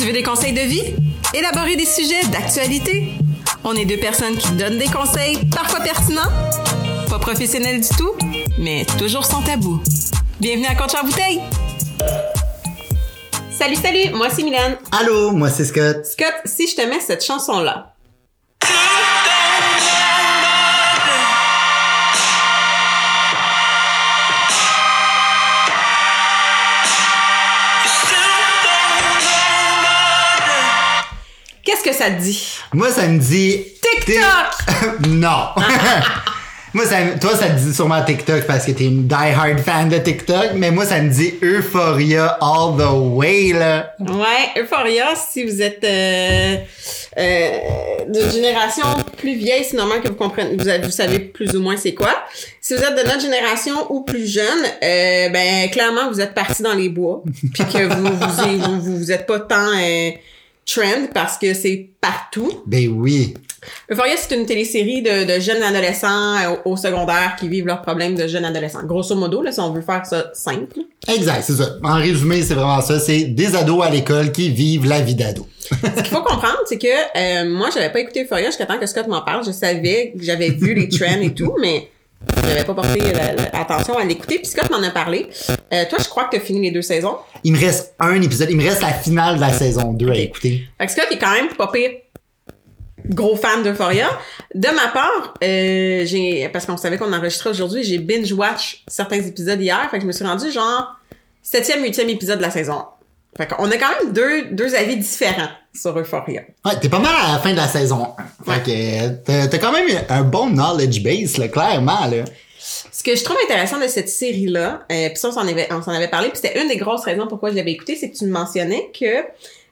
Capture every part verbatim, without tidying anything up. Tu veux des conseils de vie? Élaborer des sujets d'actualité? On est deux personnes qui donnent des conseils, parfois pertinents, pas professionnels du tout, mais toujours sans tabou. Bienvenue à Contre-Charles-Bouteille! Salut, salut! Moi, c'est Mylène. Allô, moi, c'est Scott. Scott, si je te mets cette chanson-là... Qu'est-ce que ça te dit? Moi, ça me dit... TikTok! Non! Moi, ça, toi, ça te dit sûrement TikTok parce que t'es une die-hard fan de TikTok, mais moi, ça me dit Euphoria all the way, là. Ouais, Euphoria, si vous êtes euh, euh, d'une génération plus vieille, c'est normal que vous compreniez, vous, vous savez plus ou moins c'est quoi. Si vous êtes de notre génération ou plus jeune, euh, ben clairement, vous êtes partis dans les bois, puis que vous vous, vous, vous, vous êtes pas tant... Euh, trend parce que c'est partout. Ben oui. Euphoria, c'est une télésérie de, de jeunes adolescents au, au secondaire qui vivent leurs problèmes de jeunes adolescents. Grosso modo, là, si on veut faire ça simple. Exact, c'est ça. En résumé, c'est vraiment ça. C'est des ados à l'école qui vivent la vie d'ado. Ce qu'il faut comprendre, c'est que euh, moi, j'avais pas écouté Euphoria jusqu'à temps que Scott m'en parle. Je savais que j'avais vu les trends et tout, mais j'avais pas porté la, la, attention à l'écouter. Puis Scott m'en a parlé. Euh, toi, je crois que t'as fini les deux saisons. Il me reste un épisode. Il me reste la finale de la saison deux à écouter. Fait que Scott est quand même pas pire gros fan d'Euphoria. De ma part, euh, j'ai parce qu'on savait qu'on enregistrait aujourd'hui, j'ai binge-watch certains épisodes hier. Fait que je me suis rendue genre septième, huitième épisode de la saison. Fait qu'on a quand même deux, deux avis différents sur Euphoria. Ouais, t'es pas mal à la fin de la saison un. Fait que t'as, t'as quand même un bon knowledge base, là, clairement, là. Ce que je trouve intéressant de cette série-là, euh, pis ça, on s'en avait, on s'en avait parlé, pis c'était une des grosses raisons pourquoi je l'avais écoutée, c'est que tu me mentionnais que,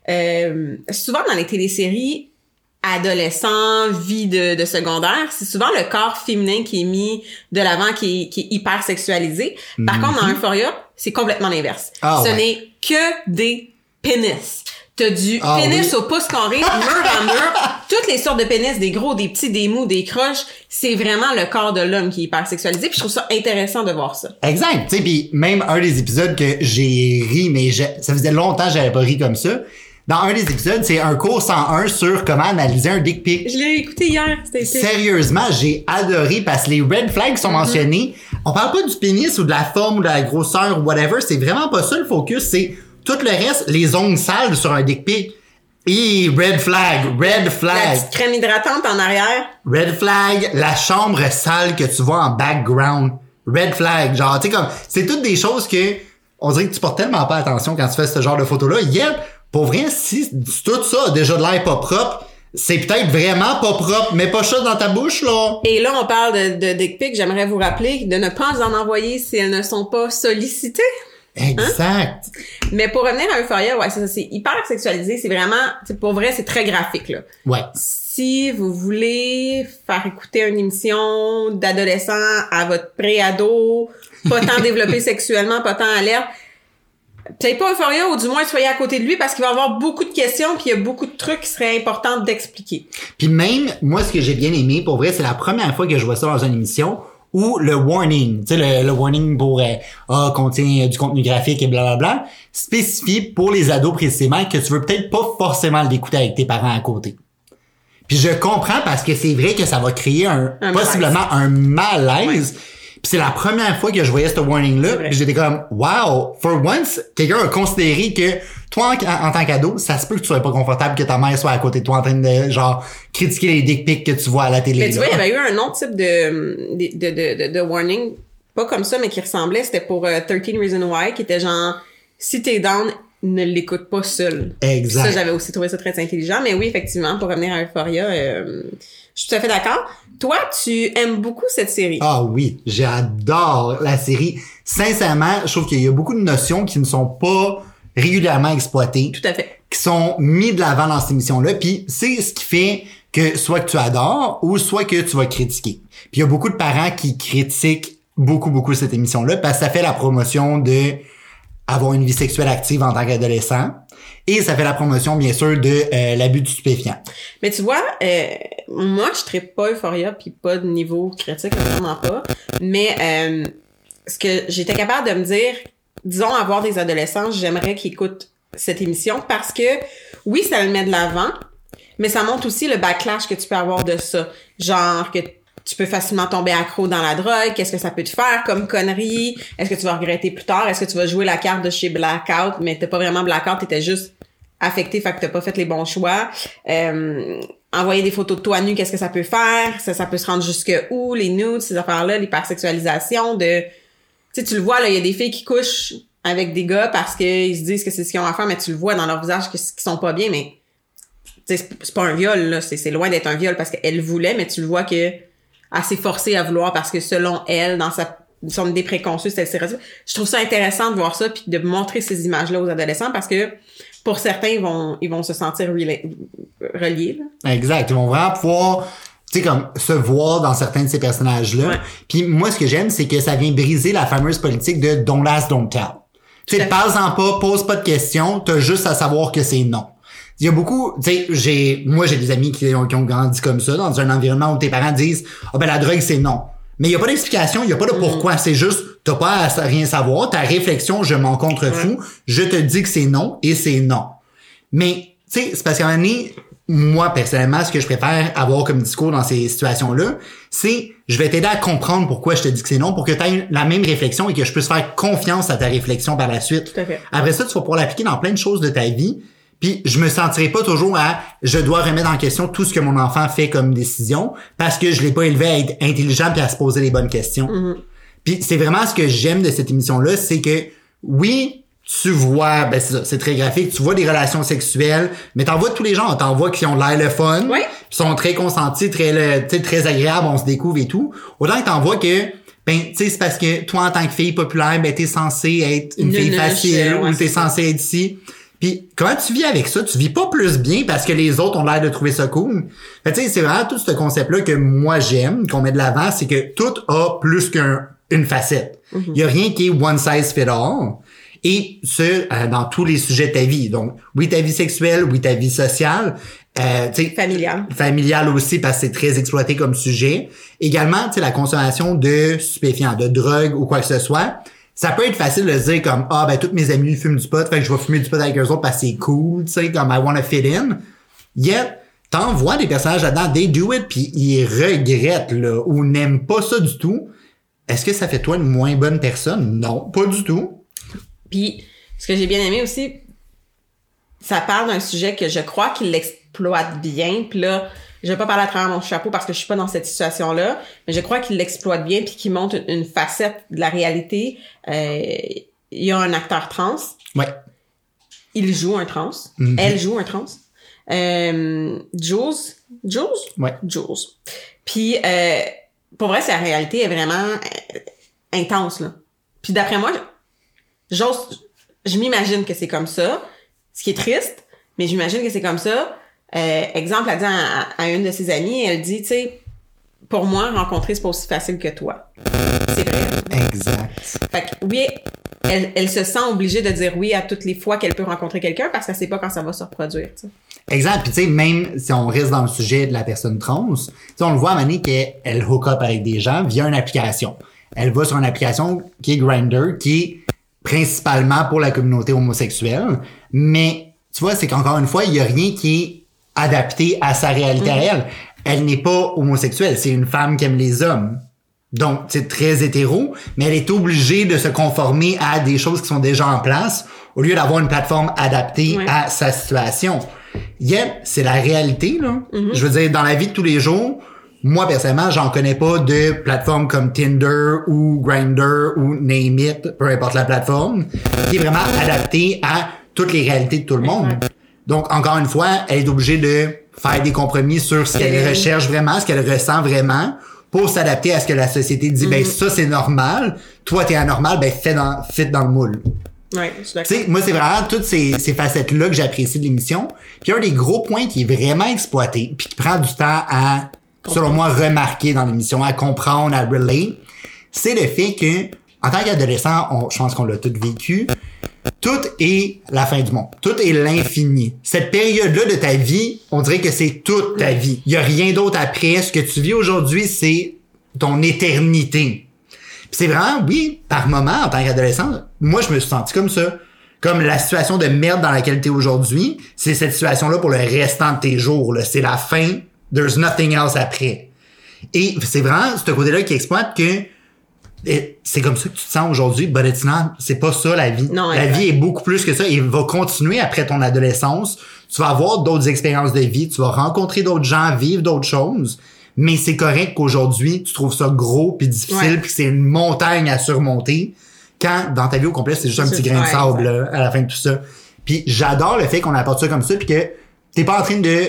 euh, souvent dans les téléséries, adolescents, vie de, de secondaire, c'est souvent le corps féminin qui est mis de l'avant, qui est, qui est hyper sexualisé. Par mm-hmm. contre, dans Euphoria, c'est complètement l'inverse. Ah, Ce ouais. n'est que des pénis. T'as du ah, pénis oui. au pouce carré, mur en mur. Toutes les sortes de pénis, des gros, des petits, des mous, des croches. C'est vraiment le corps de l'homme qui est hyper sexualisé. Puis je trouve ça intéressant de voir ça. Exact. Tu sais, puis même un des épisodes que j'ai ri, mais je, ça faisait longtemps que j'avais pas ri comme ça. Dans un des épisodes, c'est un cours cent un sur comment analyser un dick pic. Je l'ai écouté hier. C'était... Sérieusement, j'ai adoré parce que les red flags sont mm-hmm. mentionnés. On parle pas du pénis ou de la forme ou de la grosseur ou whatever. C'est vraiment pas ça le focus. C'est tout le reste, les ongles sales sur un dick pic. Et red flag, red flag. La petite crème hydratante en arrière. Red flag, la chambre sale que tu vois en background. Red flag. Genre, tu sais, comme, c'est toutes des choses que on dirait que tu portes tellement pas attention quand tu fais ce genre de photos-là. Yep. Pour vrai, si tout ça a déjà de l'air pas propre, c'est peut-être vraiment pas propre, mais pas ça dans ta bouche, là. Et là, on parle de, de dick pic. J'aimerais vous rappeler de ne pas en envoyer si elles ne sont pas sollicitées. Exact. Hein? Mais pour revenir à Euphoria, ouais, c'est ça, c'est hyper sexualisé. C'est vraiment, pour vrai, c'est très graphique, là. Ouais. Si vous voulez faire écouter une émission d'adolescent à votre pré-ado, pas tant développé sexuellement, pas tant alerte, peut-être pas Euphoria, ou du moins soyez à côté de lui parce qu'il va avoir beaucoup de questions puis il y a beaucoup de trucs qui seraient importants d'expliquer. Puis même, moi, ce que j'ai bien aimé, pour vrai, c'est la première fois que je vois ça dans une émission où le warning, tu sais, le, le warning pour euh, « Ah, contient du contenu graphique et blablabla », spécifie pour les ados précisément que tu veux peut-être pas forcément l'écouter avec tes parents à côté. Puis je comprends parce que c'est vrai que ça va créer un, un possiblement malaise. un malaise. Oui. Pis c'est la première fois que je voyais ce warning-là, pis j'étais comme « Wow! For once, quelqu'un a considéré que toi, en, en tant qu'ado, ça se peut que tu sois pas confortable que ta mère soit à côté de toi en train de, genre, critiquer les dick pics que tu vois à la télé. » Mais tu vois, il y avait eu un autre type de, de, de, de, de warning, pas comme ça, mais qui ressemblait, c'était pour euh, thirteen Reasons Why, qui était genre « Si t'es down, ne l'écoute pas seul. » Exact. Ça, j'avais aussi trouvé ça très intelligent, mais oui, effectivement, pour revenir à Euphoria... Euh, je suis tout à fait d'accord. Toi, tu aimes beaucoup cette série. Ah oui, j'adore la série. Sincèrement, je trouve qu'il y a beaucoup de notions qui ne sont pas régulièrement exploitées. Tout à fait. Qui sont mises de l'avant dans cette émission-là. Puis c'est ce qui fait que soit que tu adores ou soit que tu vas critiquer. Puis il y a beaucoup de parents qui critiquent beaucoup, beaucoup cette émission-là parce que ça fait la promotion de avoir une vie sexuelle active en tant qu'adolescent. Et ça fait la promotion, bien sûr, de euh, l'abus du stupéfiant. Mais tu vois, euh, moi, je traite pas Euphoria puis pas de niveau critique, vraiment pas. Mais euh, ce que j'étais capable de me dire, disons, avoir des adolescents, j'aimerais qu'ils écoutent cette émission parce que oui, ça le met de l'avant, mais ça montre aussi le backlash que tu peux avoir de ça. Genre que tu peux facilement tomber accro dans la drogue, qu'est-ce que ça peut te faire comme connerie, est-ce que tu vas regretter plus tard, est-ce que tu vas jouer la carte de chez Blackout, mais t'es pas vraiment Blackout, t'étais juste affecté, fait que t'as pas fait les bons choix. Euh, envoyer des photos de toi nu, qu'est-ce que ça peut faire, ça, ça peut se rendre jusque où, les nudes, ces affaires-là, l'hypersexualisation de... Tu sais, tu le vois, là, il y a des filles qui couchent avec des gars parce qu'ils se disent que c'est ce qu'ils ont à faire, mais tu le vois dans leur visage qu'ils sont pas bien, mais tu sais, c'est pas un viol, là, c'est, c'est loin d'être un viol parce qu'elle voulait, mais tu le vois que elle s'est forcée à vouloir parce que selon elle, dans sa son idée préconçue, c'est elle. Je trouve ça intéressant de voir ça puis de montrer ces images-là aux adolescents parce que pour certains, ils vont ils vont se sentir rela- reliés. Là. Exact. Ils vont vraiment pouvoir, tu sais, comme se voir dans certains de ces personnages-là. Ouais. Puis moi, ce que j'aime, c'est que ça vient briser la fameuse politique de « don't ask, don't tell ». Tu sais, parle-en pas, pose pas de questions, t'as juste à savoir que c'est non. Il y a beaucoup, tu sais, j'ai, moi, j'ai des amis qui ont, qui ont grandi comme ça, dans un environnement où tes parents disent, ah oh, ben, la drogue, c'est non. Mais il y a pas d'explication, il y a pas de pourquoi, mm. c'est juste, t'as pas à rien savoir, ta réflexion, je m'en contrefous, mm. je te dis que c'est non, et c'est non. Mais, tu sais, c'est parce qu'à un moment donné, moi, personnellement, ce que je préfère avoir comme discours dans ces situations-là, c'est, je vais t'aider à comprendre pourquoi je te dis que c'est non, pour que t'aies la même réflexion et que je puisse faire confiance à ta réflexion par la suite. Tout à fait. Après ça, tu vas pouvoir l'appliquer dans plein de choses de ta vie. Puis je me sentirai pas toujours à je dois remettre en question tout ce que mon enfant fait comme décision parce que je l'ai pas élevé à être intelligent puis à se poser les bonnes questions. Mm-hmm. Puis c'est vraiment ce que j'aime de cette émission là, c'est que oui, tu vois, ben c'est ça, c'est très graphique, tu vois des relations sexuelles, mais t'en vois de tous les gens, t'en vois qui ont l'air le fun, oui. qui sont très consentis, très tu sais très agréables, on se découvre et tout. Autant que t'en vois que ben tu sais c'est parce que toi en tant que fille populaire, ben t'es censée être une fille facile ou t'es censée être ici. Puis comment tu vis avec ça? Tu vis pas plus bien parce que les autres ont l'air de trouver ça cool. Fait tu sais, c'est vraiment tout ce concept-là que moi j'aime, qu'on met de l'avant, c'est que tout a plus qu'une facette. Il mm-hmm. y a rien qui est one size fit all. Et ce, euh, dans tous les sujets de ta vie. Donc, oui, ta vie sexuelle, oui, ta vie sociale. Euh, tu sais, familiale. Familiale aussi, parce que c'est très exploité comme sujet. Également, tu sais, la consommation de stupéfiants, de drogue ou quoi que ce soit. Ça peut être facile de dire comme, ah, ben, toutes mes amis fument du pot, fait que je vais fumer du pot avec eux autres parce que c'est cool, tu sais, comme I wanna fit in. Yet, t'en vois des personnages là-dedans, they do it, pis ils regrettent, là, ou n'aiment pas ça du tout. Est-ce que ça fait toi une moins bonne personne? Non, pas du tout. Pis, ce que j'ai bien aimé aussi, ça parle d'un sujet que je crois qu'il l'exploite bien, pis là, je vais pas parler à travers mon chapeau parce que je suis pas dans cette situation-là, mais je crois qu'il l'exploite bien puis qu'il montre une, une facette de la réalité. Euh, il y a un acteur trans. Ouais. Il joue un trans. Mm-hmm. Elle joue un trans. Euh, Jules. Jules? Ouais. Jules. Puis, euh, pour vrai, sa réalité est vraiment intense, là. Puis d'après moi, j'ose, je m'imagine que c'est comme ça, ce qui est triste, mais j'imagine que c'est comme ça. Euh, exemple, elle dit à, à une de ses amies, elle dit, tu sais, pour moi, rencontrer, c'est pas aussi facile que toi. C'est vrai. Exact. Fait que, oui, elle, elle se sent obligée de dire oui à toutes les fois qu'elle peut rencontrer quelqu'un parce qu'elle sait pas quand ça va se reproduire, tu sais. Exact. Puis, tu sais, même si on reste dans le sujet de la personne trans, tu sais, on le voit à Mané qu'elle elle hook up avec des gens via une application. Elle va sur une application qui est Grindr, qui est principalement pour la communauté homosexuelle. Mais, tu vois, c'est qu'encore une fois, il y a rien qui est adaptée à sa réalité à elle. Elle n'est pas homosexuelle, c'est une femme qui aime les hommes. Donc, c'est très hétéro, mais elle est obligée de se conformer à des choses qui sont déjà en place au lieu d'avoir une plateforme adaptée ouais. à sa situation. Yeah, c'est la réalité, là. Mm-hmm. Je veux dire, dans la vie de tous les jours, moi, personnellement, j'en connais pas de plateforme comme Tinder ou Grindr ou Name It, peu importe la plateforme, qui est vraiment adaptée à toutes les réalités de tout le monde. Mm-hmm. Donc, encore une fois, elle est obligée de faire des compromis sur ce qu'elle recherche vraiment, ce qu'elle ressent vraiment, pour s'adapter à ce que la société dit, mm-hmm. ben ça, c'est normal, toi, t'es anormal, ben fais dans, fit dans le moule. Ouais, je suis d'accord. Tu sais, moi, c'est vraiment toutes ces, ces facettes-là que j'apprécie de l'émission. Puis un des gros points qui est vraiment exploité, puis qui prend du temps à, selon moi, remarquer dans l'émission, à comprendre, à relayer, c'est le fait que, en tant qu'adolescent, on, je pense qu'on l'a tout vécu, tout est la fin du monde. Tout est l'infini. Cette période-là de ta vie, on dirait que c'est toute ta vie. Il y a rien d'autre après. Ce que tu vis aujourd'hui, c'est ton éternité. Puis c'est vraiment, oui, par moment, en tant qu'adolescent, moi, je me suis senti comme ça. comme la situation de merde dans laquelle t'es aujourd'hui, c'est cette situation-là pour le restant de tes jours, là. C'est la fin. There's nothing else après. Et c'est vraiment ce côté-là qui exploite que c'est comme ça que tu te sens aujourd'hui, but it's not. C'est pas ça, la vie. Non, la vie est beaucoup plus que ça et va continuer après ton adolescence. Tu vas avoir d'autres expériences de vie, tu vas rencontrer d'autres gens, vivre d'autres choses. Mais c'est correct qu'aujourd'hui, tu trouves ça gros pis difficile ouais. pis c'est une montagne à surmonter. Quand, dans ta vie au complet, c'est juste un petit grain de sable, là, à la fin de tout ça. Puis j'adore le fait qu'on apporte ça comme ça pis que t'es pas en train de,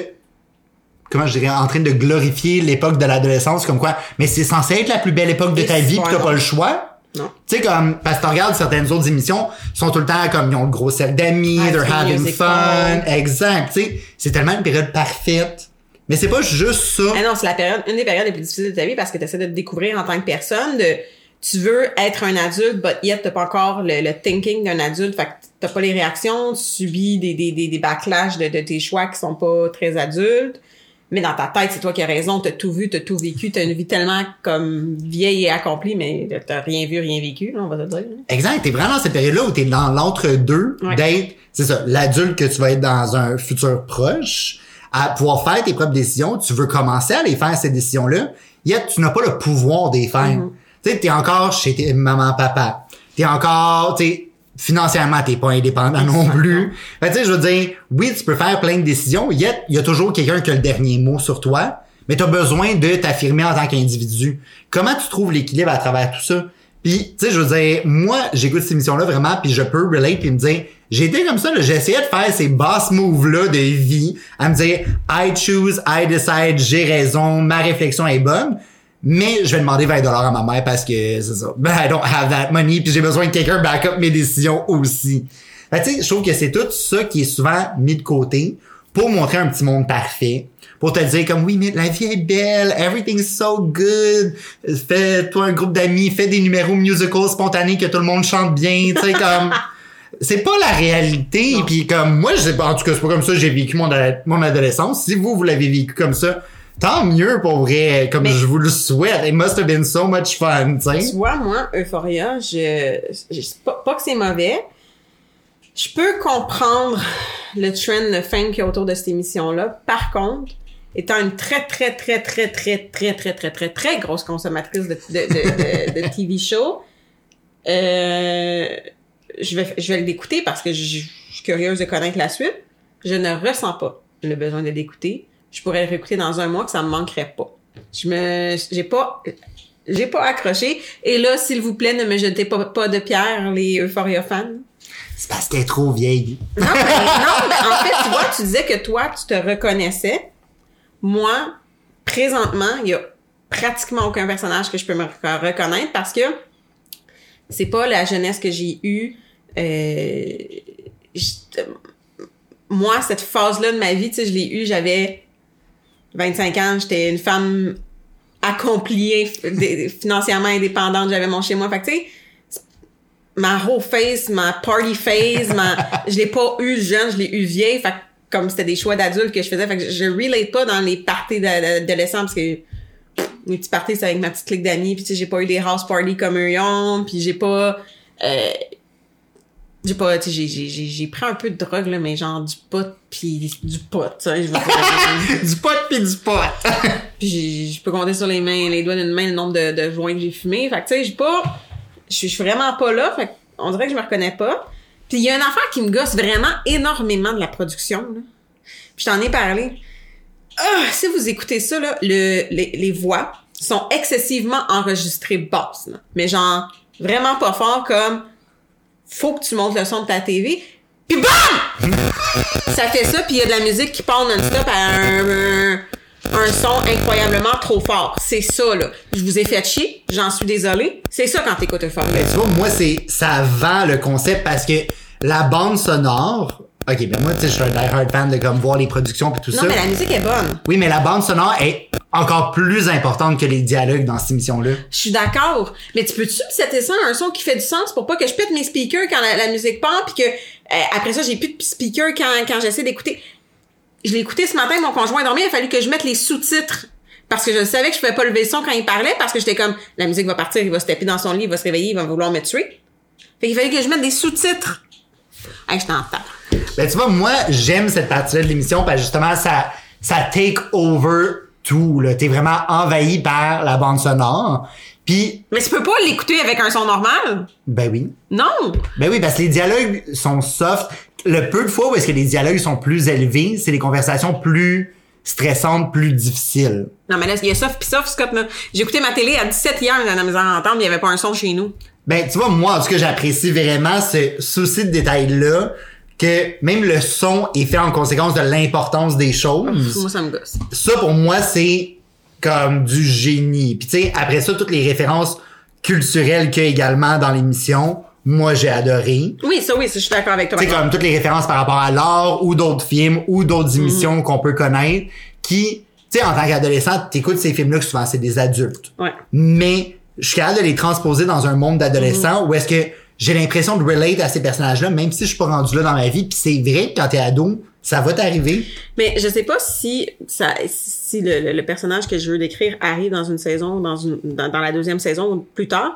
comment je dirais, en train de glorifier l'époque de l'adolescence comme quoi, mais c'est censé être la plus belle époque de ta vie pis t'as pas le choix. Non. Tu sais, comme, parce que tu regardes certaines autres émissions, ils sont tout le temps comme, ils ont le gros cercle d'amis, ah, they're having fun. Exact. Tu sais, c'est tellement une période parfaite. Mais c'est pas juste ça. Ah non, c'est la période, une des périodes les plus difficiles de ta vie parce que t'essaies de te découvrir en tant que personne, de, tu veux être un adulte, but yet t'as pas encore le, le thinking d'un adulte, fait que t'as pas les réactions, tu subis des, des, des, des backlash de, de tes choix qui sont pas très adultes. Mais dans ta tête, c'est toi qui as raison, t'as tout vu, t'as tout vécu, t'as une vie tellement comme vieille et accomplie, mais t'as rien vu, rien vécu, on va te dire. Exact, t'es vraiment dans cette période-là où t'es dans l'entre-deux ouais. d'être, c'est ça, l'adulte que tu vas être dans un futur proche, à pouvoir faire tes propres décisions, tu veux commencer à les faire, ces décisions-là, yet tu n'as pas le pouvoir de les faire. Mm-hmm. Tu sais, t'es encore chez tes maman-papa, t'es encore, t'sais, financièrement, t'es pas indépendant non plus. Fait tu sais, je veux dire, oui, tu peux faire plein de décisions, yet, il y a toujours quelqu'un qui a le dernier mot sur toi, mais t'as besoin de t'affirmer en tant qu'individu. Comment tu trouves l'équilibre à travers tout ça? Puis, tu sais, je veux dire, moi, j'écoute cette émission-là vraiment, puis je peux relate, puis me dire, j'étais comme ça, là, j'essayais de faire ces boss moves-là de vie, à me dire, I choose, I decide, j'ai raison, ma réflexion est bonne. Mais je vais demander vingt dollars à ma mère parce que c'est ça. Ben, I don't have that money pis j'ai besoin que quelqu'un back up mes décisions aussi. Ben, tu sais, je trouve que c'est tout ça qui est souvent mis de côté pour montrer un petit monde parfait. Pour te dire comme, oui, mais la vie est belle, everything's so good, fais-toi un groupe d'amis, fais des numéros musicals spontanés que tout le monde chante bien, tu sais, comme, c'est pas la réalité. Pis comme, moi, je sais pas, en tout cas, c'est pas comme ça que j'ai vécu mon, mon adolescence. Si vous, vous l'avez vécu comme ça, tant mieux pour vrai, comme mais, je vous le souhaite. It must have been so much fun, tu sais. Tu vois, moi, Euphoria, je, je, je pas, pas que c'est mauvais. Je peux comprendre le trend, le fame qu'il y a autour de cette émission-là. Par contre, étant une très, très, très, très, très, très, très, très, très, très grosse consommatrice de, de, de, de, de T V show, euh, je vais, je vais l'écouter parce que je, je suis curieuse de connaître la suite. Je ne ressens pas le besoin de l'écouter. Je pourrais le réécouter dans un mois que ça me manquerait pas. Je me, j'ai pas, j'ai pas accroché. Et là, s'il vous plaît, ne me jetez pas, pas de pierre, les Euphoria fans. C'est parce qu'elle est trop vieille. Non, mais, non, mais en fait, tu vois, tu disais que toi, tu te reconnaissais. Moi, présentement, il y a pratiquement aucun personnage que je peux me reconnaître parce que c'est pas la jeunesse que j'ai eue, euh, je, moi, cette phase-là de ma vie, tu sais, je l'ai eue, j'avais vingt-cinq ans, j'étais une femme accomplie, financièrement indépendante, j'avais mon chez-moi. Fait que, tu sais, ma raw face, ma party face, ma... je l'ai pas eu jeune, je l'ai eu vieille. Fait que, comme c'était des choix d'adulte que je faisais, fait que je relate pas dans les parties d'adolescents parce que pff, mes petits parties, c'est avec ma petite clique d'amis. Puis, tu sais, j'ai pas eu des house parties comme eux ont, puis j'ai pas... Euh, j'ai pas, tu sais, j'ai, j'ai, j'ai pris un peu de drogue, là, mais genre du pot pis du pot, tu sais. Du pot pis du pot! Pis je peux compter sur les mains, les doigts d'une main, le nombre de, de joints que j'ai fumé. Fait que, tu sais, j'ai pas, je suis vraiment pas là. Fait qu'on dirait que je me reconnais pas. Pis il y a une affaire qui me gosse vraiment énormément de la production, là. Pis je t'en ai parlé. Ah, si vous écoutez ça, là, le, les, les voix sont excessivement enregistrées basses, là. Mais genre, vraiment pas fort comme, faut que tu montes le son de ta T V. Pis bam! Ça fait ça, pis il y a de la musique qui part non-stop à un, un, un son incroyablement trop fort. C'est ça, là. Je vous ai fait chier. J'en suis désolée. C'est ça quand t'écoutes le fort. Mais tu vois, moi, c'est, ça vend le concept parce que la bande sonore, ok, ben moi, tu sais, je suis un die-hard fan de comme voir les productions pis tout non, ça. Non, mais la musique est bonne. Oui, mais la bande sonore est encore plus importante que les dialogues dans cette émission-là. Je suis d'accord. Mais tu peux-tu substituer ça à un son qui fait du sens pour pas que je pète mes speakers quand la, la musique part pis que, euh, après ça, j'ai plus de speakers quand, quand j'essaie d'écouter. Je l'ai écouté ce matin, mon conjoint dormait, il a fallu que je mette les sous-titres. Parce que je savais que je pouvais pas lever le son quand il parlait parce que j'étais comme, la musique va partir, il va se taper dans son lit, il va se réveiller, il va vouloir me tuer. Fait qu'il fallait que je mette des sous-titres. Hey, je t'entends. Ben, tu vois, moi, j'aime cette partie-là de l'émission parce que justement, ça, ça take over tout, là. T'es vraiment envahi par la bande sonore. Puis, mais tu peux pas l'écouter avec un son normal? Ben oui. Non! Ben oui, parce que les dialogues sont soft. Le peu de fois où est-ce que les dialogues sont plus élevés, c'est les conversations plus stressantes, plus difficiles. Non, mais là, il y a soft pis soft, Scott, là. J'ai écouté ma télé à dix-sept hier, dans la maison à entendre, il y avait pas un son chez nous. Ben, tu vois, moi, en tout cas, j'apprécie vraiment ce souci de détail-là, que même le son est fait en conséquence de l'importance des choses. Moi, ça me gosse. Ça, pour moi, c'est comme du génie. Puis, tu sais, après ça, toutes les références culturelles qu'il y a également dans l'émission, moi, j'ai adoré. Oui, ça, oui, ça, je suis d'accord avec toi. C'est comme toutes les références par rapport à l'art ou d'autres films ou d'autres émissions mm-hmm. qu'on peut connaître qui, tu sais, en tant qu'adolescent, t'écoutes ces films-là que souvent, c'est des adultes. Ouais. Mais je suis capable de les transposer dans un monde d'adolescents mm-hmm. où est-ce que j'ai l'impression de relate à ces personnages-là, même si je suis pas rendu là dans ma vie. Puis c'est vrai que quand t'es ado, ça va t'arriver. Mais je sais pas si ça, si le, le, le personnage que je veux décrire arrive dans une saison, dans une, dans, dans la deuxième saison ou plus tard.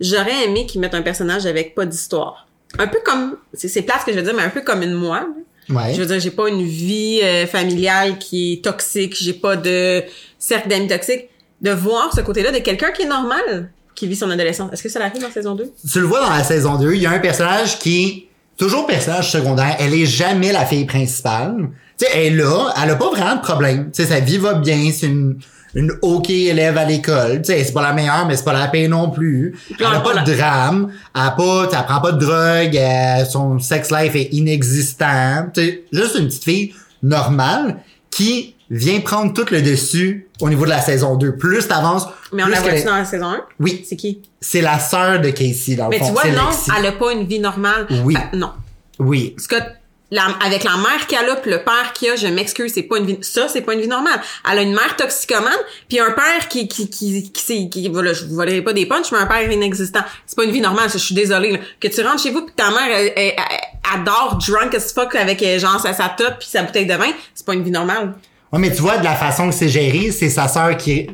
J'aurais aimé qu'ils mettent un personnage avec pas d'histoire. Un peu comme, c'est, c'est plate ce que je veux dire, mais un peu comme une moi. Ouais. Je veux dire, j'ai pas une vie euh, familiale qui est toxique, j'ai pas de cercle d'amis toxiques. De voir ce côté-là de quelqu'un qui est normal, qui vit son adolescence. Est-ce que ça arrive dans la saison deux? Tu le vois dans la saison deux, il y a un personnage qui est toujours personnage secondaire. Elle est jamais la fille principale. Tu sais, elle est là, elle a pas vraiment de problème. Tu sais, sa vie va bien, c'est une, une ok élève à l'école. Tu sais, c'est pas la meilleure, mais c'est pas la paix non plus. Elle a pas de drame. Elle a pas, elle prend pas de drogue. Elle, son sex life est inexistant. Tu sais, juste une petite fille normale qui vient prendre tout le dessus au niveau de la saison deux. Plus t'avances... Mais on la voit-tu dans la saison un? Oui. C'est qui? C'est la sœur de Casey, dans le fond. Mais tu vois, non, elle a pas une vie normale. Oui. Bah, non. Oui. Scott, la, avec la mère qu'elle a pis le père qu'il a, je m'excuse, c'est pas une vie... Ça, c'est pas une vie normale. Elle a une mère toxicomane puis un père qui... qui, qui, qui, qui voilà, je vous volerai pas des punchs, mais un père inexistant. C'est pas une vie normale, ça, je suis désolée. Là. Que tu rentres chez vous pis ta mère elle, elle, elle adore drunk as fuck avec genre sa, sa top pis sa bouteille de vin, c'est pas une vie normale. Ouais, mais tu vois, de la façon que c'est géré, c'est sa sœur qui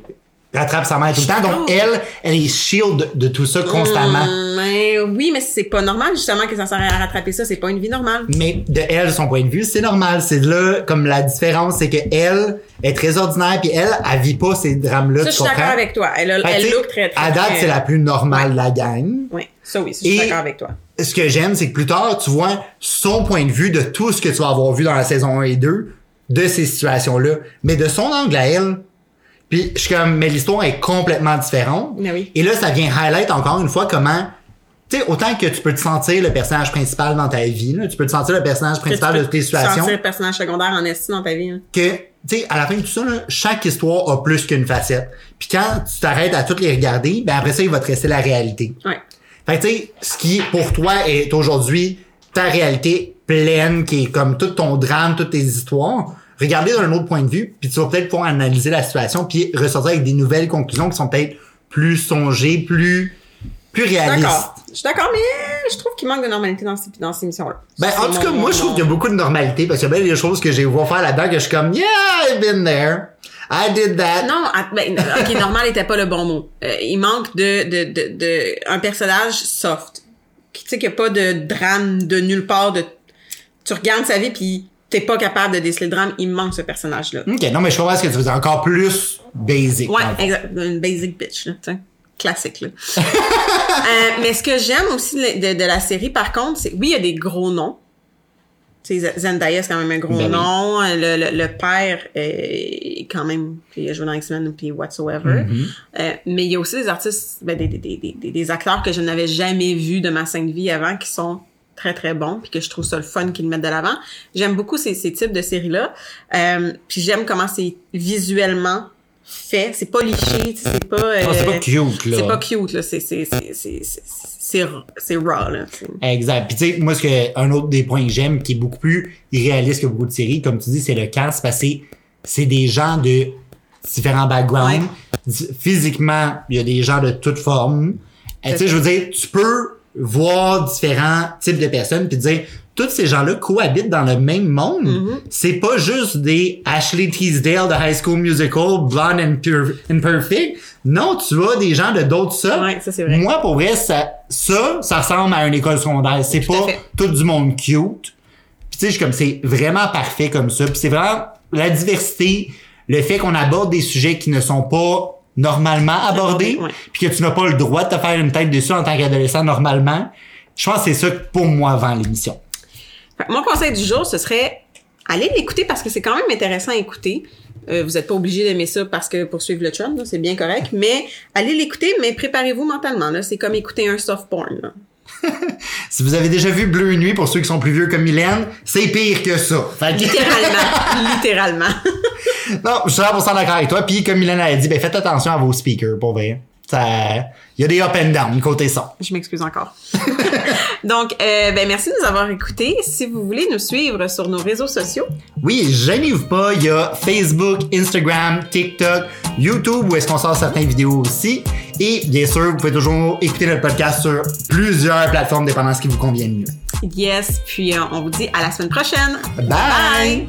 rattrape sa mère tout le temps. Donc, elle, elle est shield de tout ça constamment. Mmh, mais oui, mais c'est pas normal, justement, que sa sœur ait à rattraper ça. C'est pas une vie normale. Mais de elle, son point de vue, c'est normal. C'est là, comme la différence, c'est que elle est très ordinaire, puis elle, elle vit pas ces drames-là. Ça, je suis d'accord avec toi. Elle, a, elle look très, très... À date, très... c'est la plus normale de ouais. la gang. Oui, ça oui, je suis d'accord avec toi. Ce que j'aime, c'est que plus tard, tu vois son point de vue de tout ce que tu vas avoir vu dans la saison un et deux, de ces situations-là, mais de son angle à elle. Puis je suis comme, mais l'histoire est complètement différente. Mais oui. Et là, ça vient highlight encore une fois comment, tu sais, autant que tu peux te sentir le personnage principal dans ta vie, là, tu peux te sentir le personnage principal de tes situations. Tu peux te sentir le personnage secondaire en esti dans ta vie. Hein. Que, tu sais, à la fin de tout ça, là, chaque histoire a plus qu'une facette. Puis quand tu t'arrêtes à toutes les regarder, ben après ça, il va te rester la réalité. Ouais. Fait que tu sais, ce qui pour toi est aujourd'hui ta réalité pleine, qui est comme tout ton drame, toutes tes histoires, regarder d'un autre point de vue, puis tu vas peut-être pouvoir analyser la situation, puis ressortir avec des nouvelles conclusions qui sont peut-être plus songées, plus plus réalistes. D'accord. Je suis d'accord, mais je trouve qu'il manque de normalité dans ces, dans ces émissions-là. Ben, en tout cas, moi, je trouve qu'il y a beaucoup de normalité, parce qu'il y a bien des choses que j'ai vu faire là-dedans que je suis comme, yeah, I've been there. I did that. Non, ben, ok, normal était pas le bon mot. Euh, il manque de, de, de, de, un personnage soft. Tu sais, qu'il y a pas de drame de nulle part, de tu regardes sa vie pis t'es pas capable de déceler le drame, il manque ce personnage-là. Ok, non, mais je comprends ce que tu veux dire, encore plus basic. Ouais, exact, une basic bitch, là, tu sais. Classique, là. euh, mais ce que j'aime aussi de, de, de la série, par contre, c'est, oui, il y a des gros noms. Tu sais, Zendaya, c'est quand même un gros ben nom. Oui. Le, le, le père, est quand même, il a joué dans X-Men ou pis whatsoever. Mm-hmm. Euh, mais il y a aussi des artistes, ben, des, des, des, des, des acteurs que je n'avais jamais vus de ma scène de vie avant qui sont très très bon puis que je trouve ça le fun qu'ils le mettent de l'avant. J'aime beaucoup ces ces types de séries là. Euh puis j'aime comment c'est visuellement fait, c'est pas liché, c'est pas euh, non, c'est pas cute là. C'est pas cute là, c'est c'est c'est c'est c'est c'est, c'est raw là. T'sais. Exact. Puis tu sais moi ce que un autre des points que j'aime qui est beaucoup plus irréaliste que beaucoup de séries comme tu dis, c'est le cast parce que c'est, c'est des gens de différents backgrounds. Ouais. Physiquement, il y a des gens de toutes formes. Tu sais je veux dire tu peux voir différents types de personnes puis dire tous ces gens-là cohabitent dans le même monde. Mm-hmm. C'est pas juste des Ashley Tisdale de High School Musical, Blonde and, pure, and Perfect. Non, tu as des gens de d'autres sortes. Ouais, ça, c'est vrai. Moi, pour vrai, ça, ça, ça ressemble à une école secondaire. C'est tout pas tout du monde cute. Puis tu sais, je suis comme, c'est vraiment parfait comme ça. Puis c'est vraiment la diversité, le fait qu'on aborde des sujets qui ne sont pas normalement abordés, puis que tu n'as pas le droit de te faire une tête dessus en tant qu'adolescent normalement. Je pense que c'est ça pour moi avant l'émission. Mon conseil du jour, ce serait aller l'écouter parce que c'est quand même intéressant à écouter. Euh, vous n'êtes pas obligé d'aimer ça parce que pour suivre le chum, là, c'est bien correct. Mais allez l'écouter, mais préparez-vous mentalement. Là. C'est comme écouter un soft porn. Là. Si vous avez déjà vu Bleu et Nuit, pour ceux qui sont plus vieux comme Mylène, c'est pire que ça. Fait que... Littéralement. Littéralement. Non, je suis cent pour cent d'accord avec toi. Puis comme Mylène a dit, ben faites attention à vos speakers, pour vrai. Ça, il y a des up and down côté son. Je m'excuse encore. Donc, euh, ben merci de nous avoir écoutés. Si vous voulez nous suivre sur nos réseaux sociaux. Oui, gênez-vous pas. Il y a Facebook, Instagram, TikTok, YouTube où est-ce qu'on sort certaines vidéos aussi. Et bien sûr, vous pouvez toujours écouter notre podcast sur plusieurs plateformes dépendant de ce qui vous convient mieux. Yes, puis euh, on vous dit à la semaine prochaine. Bye! Bye.